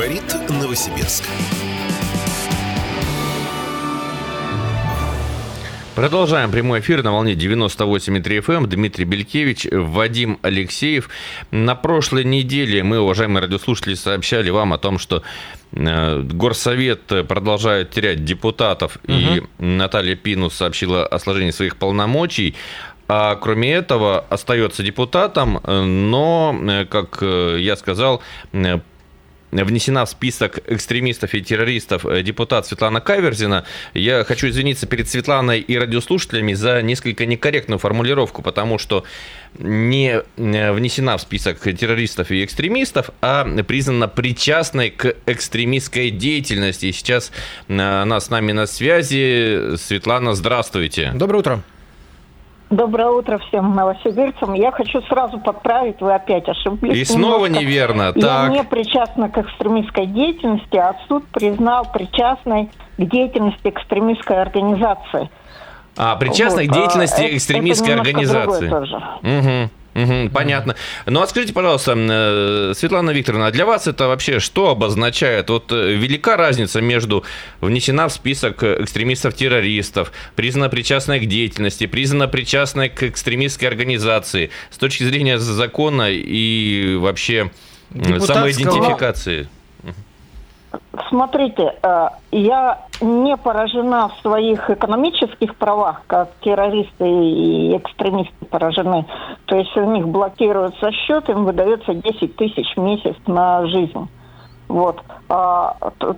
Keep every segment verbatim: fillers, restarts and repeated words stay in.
Говорит Новосибирск. Продолжаем прямой эфир на волне девяносто восемь и три эф эм. Дмитрий Белькевич, Вадим Алексеев. На прошлой неделе мы, уважаемые радиослушатели, сообщали вам о том, что Горсовет продолжает терять депутатов, угу. и Наталья Пинус сообщила о сложении своих полномочий. А кроме этого, остается депутатом, но, как я сказал, внесена в список экстремистов и террористов депутат Светлана Каверзина. Я хочу извиниться перед Светланой и радиослушателями за несколько некорректную формулировку, потому что не внесена в список террористов и экстремистов, а признана причастной к экстремистской деятельности. И сейчас она с нами на связи. Светлана, здравствуйте. Доброе утро. Доброе утро всем новосибирцам. Я хочу сразу подправить, вы опять ошиблись. И снова немножко неверно. Я так. не причастна к экстремистской деятельности, а суд признал причастной к деятельности экстремистской организации. А, причастной вот. к деятельности это, экстремистской это организации. Тоже. Угу. Угу, понятно. Ну, а скажите, пожалуйста, Светлана Викторовна, для вас это вообще что обозначает? Вот велика разница между внесена в список экстремистов-террористов, признана причастной к деятельности, признана причастной к экстремистской организации с точки зрения закона и вообще самоидентификации? Смотрите, я не поражена в своих экономических правах, как террористы и экстремисты поражены. То есть у них блокируется счет, им выдается десять тысяч в месяц на жизнь. Вот.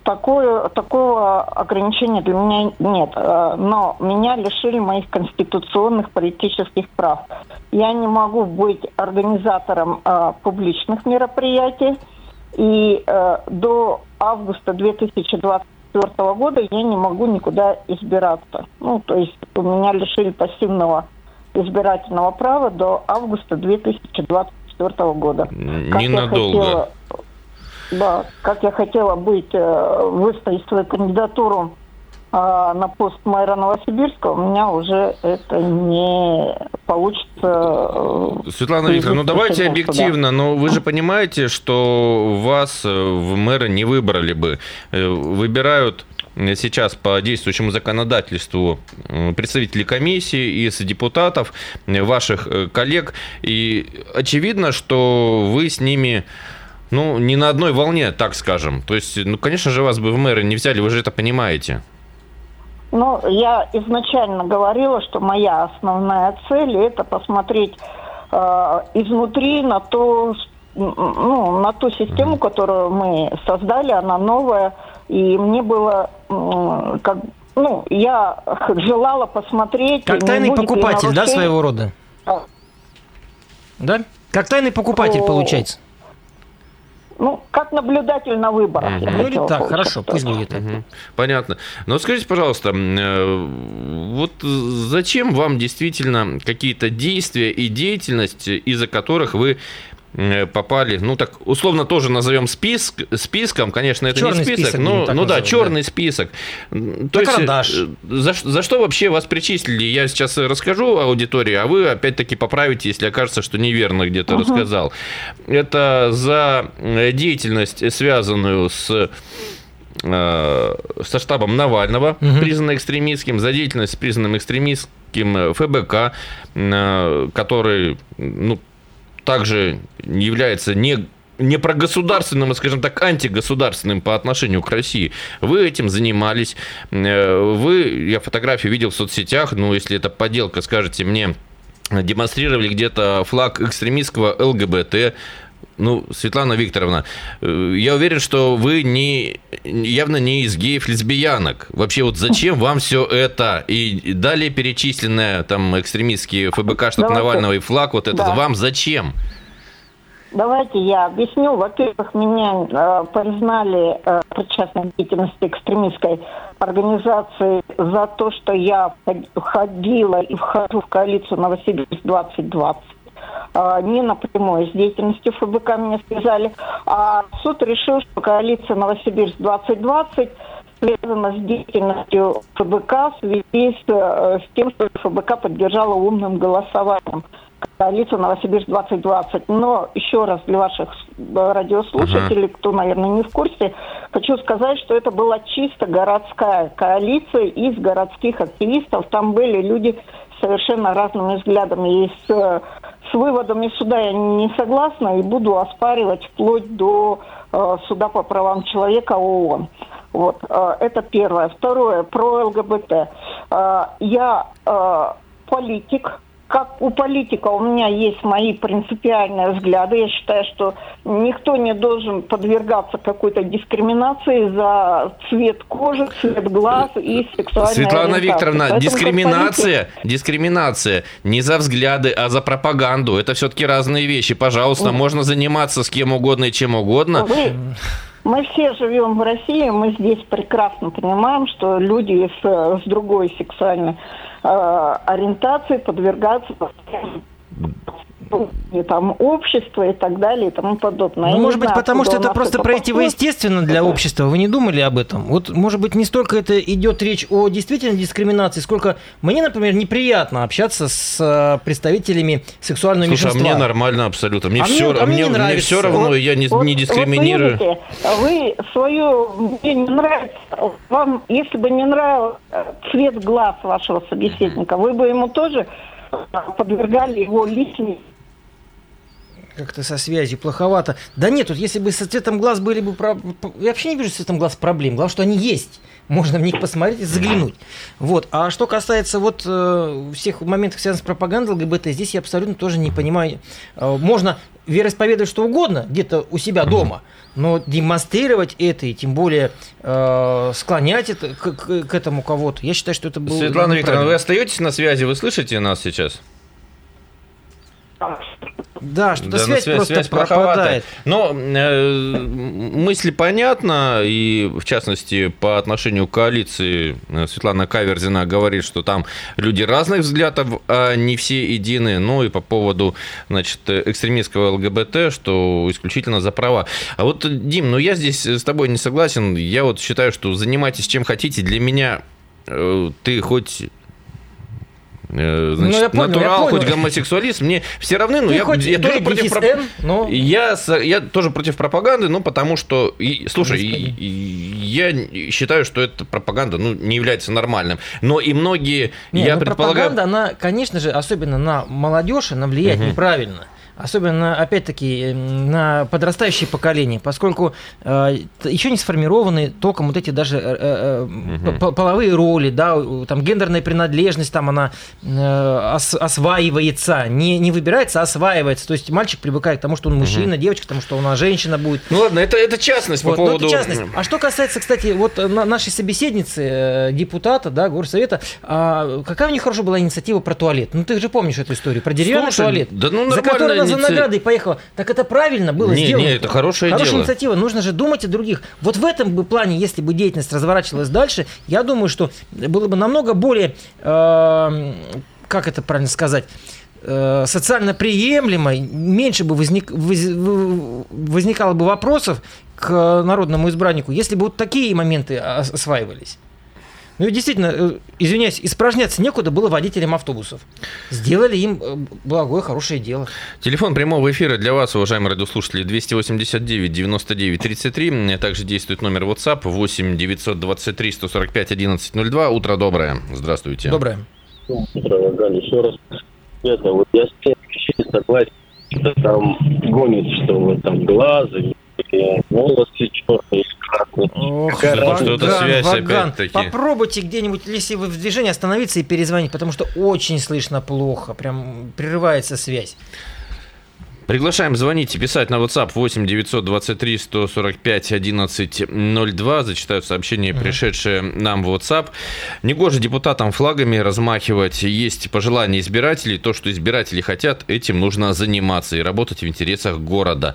Такое, такого ограничения для меня нет. Но меня лишили моих конституционных политических прав. Я не могу быть организатором публичных мероприятий. И э, до августа две тысячи двадцать четвёртого года я не могу никуда избираться. Ну, то есть у меня лишили пассивного избирательного права до августа две тысячи двадцать четвёртого года. Ненадолго. Да, как я хотела быть, э, выставить свою кандидатуру э, на пост мэра Новосибирска, у меня уже это не получится. Светлана Викторовна, ну давайте объективно, но вы же понимаете, что вас в мэра не выбрали бы. Выбирают сейчас по действующему законодательству представители комиссии из депутатов, ваших коллег, и очевидно, что вы с ними... Ну, не на одной волне, так скажем. То есть, ну, конечно же, вас бы в мэры не взяли, вы же это понимаете. Ну, я изначально говорила, что моя основная цель – это посмотреть э, изнутри на то, ну, на ту систему, mm-hmm. которую мы создали, она новая. И мне было, э, как, ну, я желала посмотреть… Как тайный покупатель, нарушений... да, своего рода? А. Да? Как тайный покупатель, то... получается? Ну, как наблюдатель на выборах. Mm-hmm. Ну, или так, получить. Хорошо, пусть будет. Mm-hmm. Понятно. Но скажите, пожалуйста, вот зачем вам действительно какие-то действия и деятельность, из-за которых вы попали, ну, так, условно тоже назовем списк, списком, конечно, это черный не список, список но, ну, да, назовем, черный да. список. То есть, карандаш. За, за что вообще вас причислили? Я сейчас расскажу аудитории, а вы опять-таки поправите, если окажется, что неверно где-то угу. рассказал. Это за деятельность, связанную с... со штабом Навального, угу. признан экстремистским, за деятельность с признанным экстремистским эф бэ ка, который, ну, также является не, не прогосударственным, а, скажем так, антигосударственным по отношению к России. Вы этим занимались. Вы, я фотографию видел в соцсетях, ну, если это подделка, скажете мне, демонстрировали где-то флаг экстремистского эл гэ бэ тэ. Ну, Светлана Викторовна, я уверен, что вы не, явно не из геев-лесбиянок. Вообще, вот зачем вам все это? И далее перечисленное, там, экстремистские эф бэ ка, штаб Навального и флаг, вот это да. вам зачем? Давайте я объясню. Во-первых, меня э, признали э, причастной к деятельности экстремистской организации за то, что я входила и вхожу в коалицию «Новосибирск-двадцать двадцать». Не напрямую с деятельностью эф бэ ка меня связали, а суд решил, что коалиция «Новосибирск-двадцать двадцать» связана с деятельностью эф бэ ка в связи с, с тем, что эф бэ ка поддержала умным голосованием столица Новосибирск двадцать двадцать. Но еще раз для ваших радиослушателей, uh-huh. кто, наверное, не в курсе, хочу сказать, что это была чисто городская коалиция из городских активистов. Там были люди с совершенно разными взглядами. И с, с выводами суда я не согласна и буду оспаривать вплоть до э, суда по правам человека ООН. Вот, э, это первое. Второе, про ЛГБТ. Э, я э, политик. Как у политика у меня есть мои принципиальные взгляды. Я считаю, что никто не должен подвергаться какой-то дискриминации за цвет кожи, цвет глаз и сексуальную Светлана Викторовна, Поэтому дискриминация, политик... дискриминация не за взгляды, а за пропаганду. Это все-таки разные вещи. Пожалуйста, Вы... можно заниматься с кем угодно и чем угодно. Вы... Мы все живем в России, мы здесь прекрасно понимаем, что люди с, с другой сексуальной э, ориентацией подвергаются и, там, общества и так далее и тому подобное. Ну, может быть, знаю, потому что это просто это противоестественно для общества. Вы не думали об этом? Вот, может быть, не столько это идет речь о действительной дискриминации, сколько мне, например, неприятно общаться с представителями сексуального Слушай, меньшинства. Слушай, а мне нормально абсолютно. Мне, а все, мне, а мне, мне, мне все равно, вот, я не, вот, не дискриминирую. Вот видите, вы свое... Мне не нравится. Вам, если бы не нравился цвет глаз вашего собеседника, вы бы ему тоже подвергали его личности. Как-то со связью плоховато. Да нет, вот если бы со цветом глаз были бы... Про... Я вообще не вижу с цветом глаз проблем. Главное, что они есть. Можно в них посмотреть и заглянуть. Вот. А что касается вот э, всех моментов, связанных с пропагандой ЛГБТ, здесь я абсолютно тоже не понимаю. Э, можно вероисповедовать что угодно где-то у себя дома, но демонстрировать это и тем более э, склонять это к, к, к этому кого-то, я считаю, что это было... Светлана Викторовна, вы остаетесь на связи? Вы слышите нас сейчас? Да, что-то да, связь, связь просто связь пропадает. Но э, мысль понятна, и в частности по отношению к коалиции Светлана Каверзина говорит, что там люди разных взглядов, а не все едины. Ну и по поводу, значит, экстремистского ЛГБТ, что исключительно за права. А вот, Дим, ну я здесь с тобой не согласен. Я вот считаю, что занимайтесь чем хотите. Для меня э, ты хоть... Значит, ну, понял, натурал, хоть гомосексуалист, мне все равны, но ты я, я, тоже против проп... но... Я, я тоже против пропаганды, ну, потому что, и, слушай, и, и, я считаю, что эта пропаганда ну, не является нормальным, но и многие, не, я предполагаю... Пропаганда, она, конечно же, особенно на молодежь, она влияет угу. неправильно. Особенно, опять-таки, на подрастающие поколения, поскольку э, еще не сформированы толком вот эти даже э, э, угу. половые роли, да, там гендерная принадлежность, там она э, ос, осваивается, не, не выбирается, а осваивается. То есть мальчик привыкает к тому, что он мужчина, угу. девочка, потому что она женщина будет. Ну ладно, это, это частность вот, по поводу... Это частность. А что касается, кстати, вот нашей собеседницы, депутата, да, горсовета, а какая у них хорошая была инициатива про туалет? Ну ты же помнишь эту историю, про деревянный Слушай, туалет. Да ну нормально. За наградой поехала. Так это правильно было не, сделано. Не, это хорошее Хорошая дело. инициатива. Нужно же думать о других. Вот в этом бы плане, если бы деятельность разворачивалась дальше, я думаю, что было бы намного более, э, как это правильно сказать, э, социально приемлемой, меньше бы возник, воз, возникало бы вопросов к народному избраннику, если бы вот такие моменты осваивались. Ну и действительно, извиняюсь, испражняться некуда было водителям автобусов. Сделали им благое, хорошее дело. Телефон прямого эфира для вас, уважаемые радиослушатели, двести восемьдесят девять девяносто девять тридцать три. Также действует номер WhatsApp восемь девятьсот двадцать три сто сорок пять одиннадцать ноль два. Утро доброе. Здравствуйте. Доброе. Утро, Галя, еще раз. Честно, вот я с тем вообще согласен, что там гонит, что вот там глазы... волосы черные, красные. Ох, что-то связь опять-таки. Попробуйте где-нибудь, если вы в движении, остановиться и перезвонить, потому что очень слышно плохо, прям прерывается связь. Приглашаем звонить и писать на WhatsApp восемь девятьсот двадцать три сто сорок пять одиннадцать ноль два. Зачитают сообщения, пришедшие нам в WhatsApp. Негоже депутатам флагами размахивать. Есть пожелания избирателей. То, что избиратели хотят, этим нужно заниматься и работать в интересах города.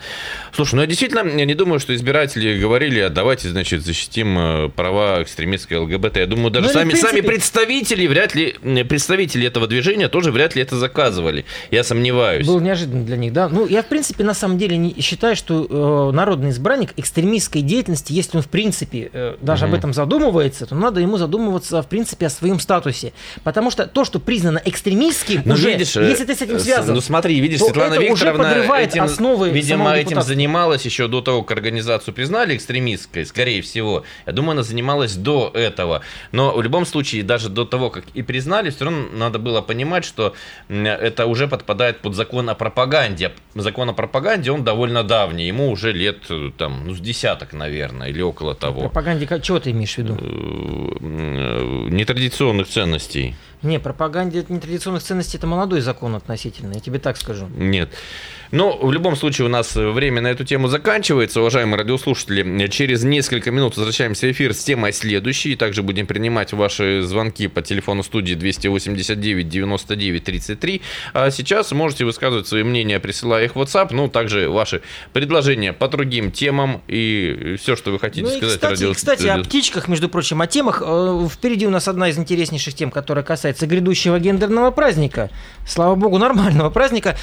Слушай, ну я действительно я не думаю, что избиратели говорили, а давайте, значит, защитим права экстремистской ЛГБТ. Я думаю, даже сами, сами представители, вряд ли, представители этого движения тоже вряд ли это заказывали. Я сомневаюсь. Было неожиданно для них, да? Ну, Ну, я, в принципе, на самом деле не считаю, что э, народный избранник экстремистской деятельности, если он, в принципе, э, даже mm-hmm. об этом задумывается, то надо ему задумываться, в принципе, о своем статусе. Потому что то, что признано экстремистским, ну, уже, видишь, если ты с этим связан, ну, смотри, видишь, Светлана Викторовна, этим, видимо, этим занималась еще до того, как организацию признали экстремистской, скорее всего. Я думаю, она занималась до этого. Но в любом случае, даже до того, как и признали, все равно надо было понимать, что это уже подпадает под закон о пропаганде. Закон о пропаганде, он довольно давний. Ему уже лет, там, ну, с десяток, наверное, или около того. Пропаганде, чего ты имеешь в виду? Нетрадиционных ценностей. Не, пропаганде нетрадиционных ценностей — это молодой закон относительно, я тебе так скажу. Нет. Но в любом случае у нас время на эту тему заканчивается. Уважаемые радиослушатели, через несколько минут возвращаемся в эфир с темой следующей. Также будем принимать ваши звонки по телефону студии двести восемьдесят девять девяносто девять тридцать три. А сейчас можете высказывать свои мнения, присылая их в WhatsApp. Ну, также ваши предложения по другим темам и все, что вы хотите ну, и, сказать. Кстати, радио... и, кстати, о птичках, между прочим, о темах. Впереди у нас одна из интереснейших тем, которая касается грядущего гендерного праздника. Слава богу, нормального праздника,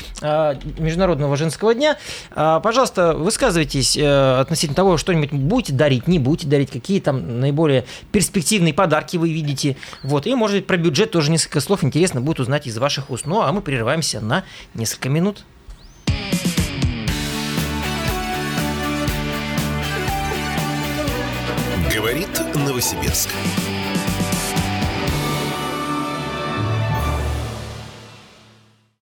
Международного женского дня. Пожалуйста, высказывайтесь относительно того, что-нибудь будете дарить, не будете дарить, какие там наиболее перспективные подарки вы видите. Вот. И, может быть, про бюджет тоже несколько слов интересно будет узнать из ваших уст. Ну, а мы прерываемся на несколько минут. Говорит Новосибирск.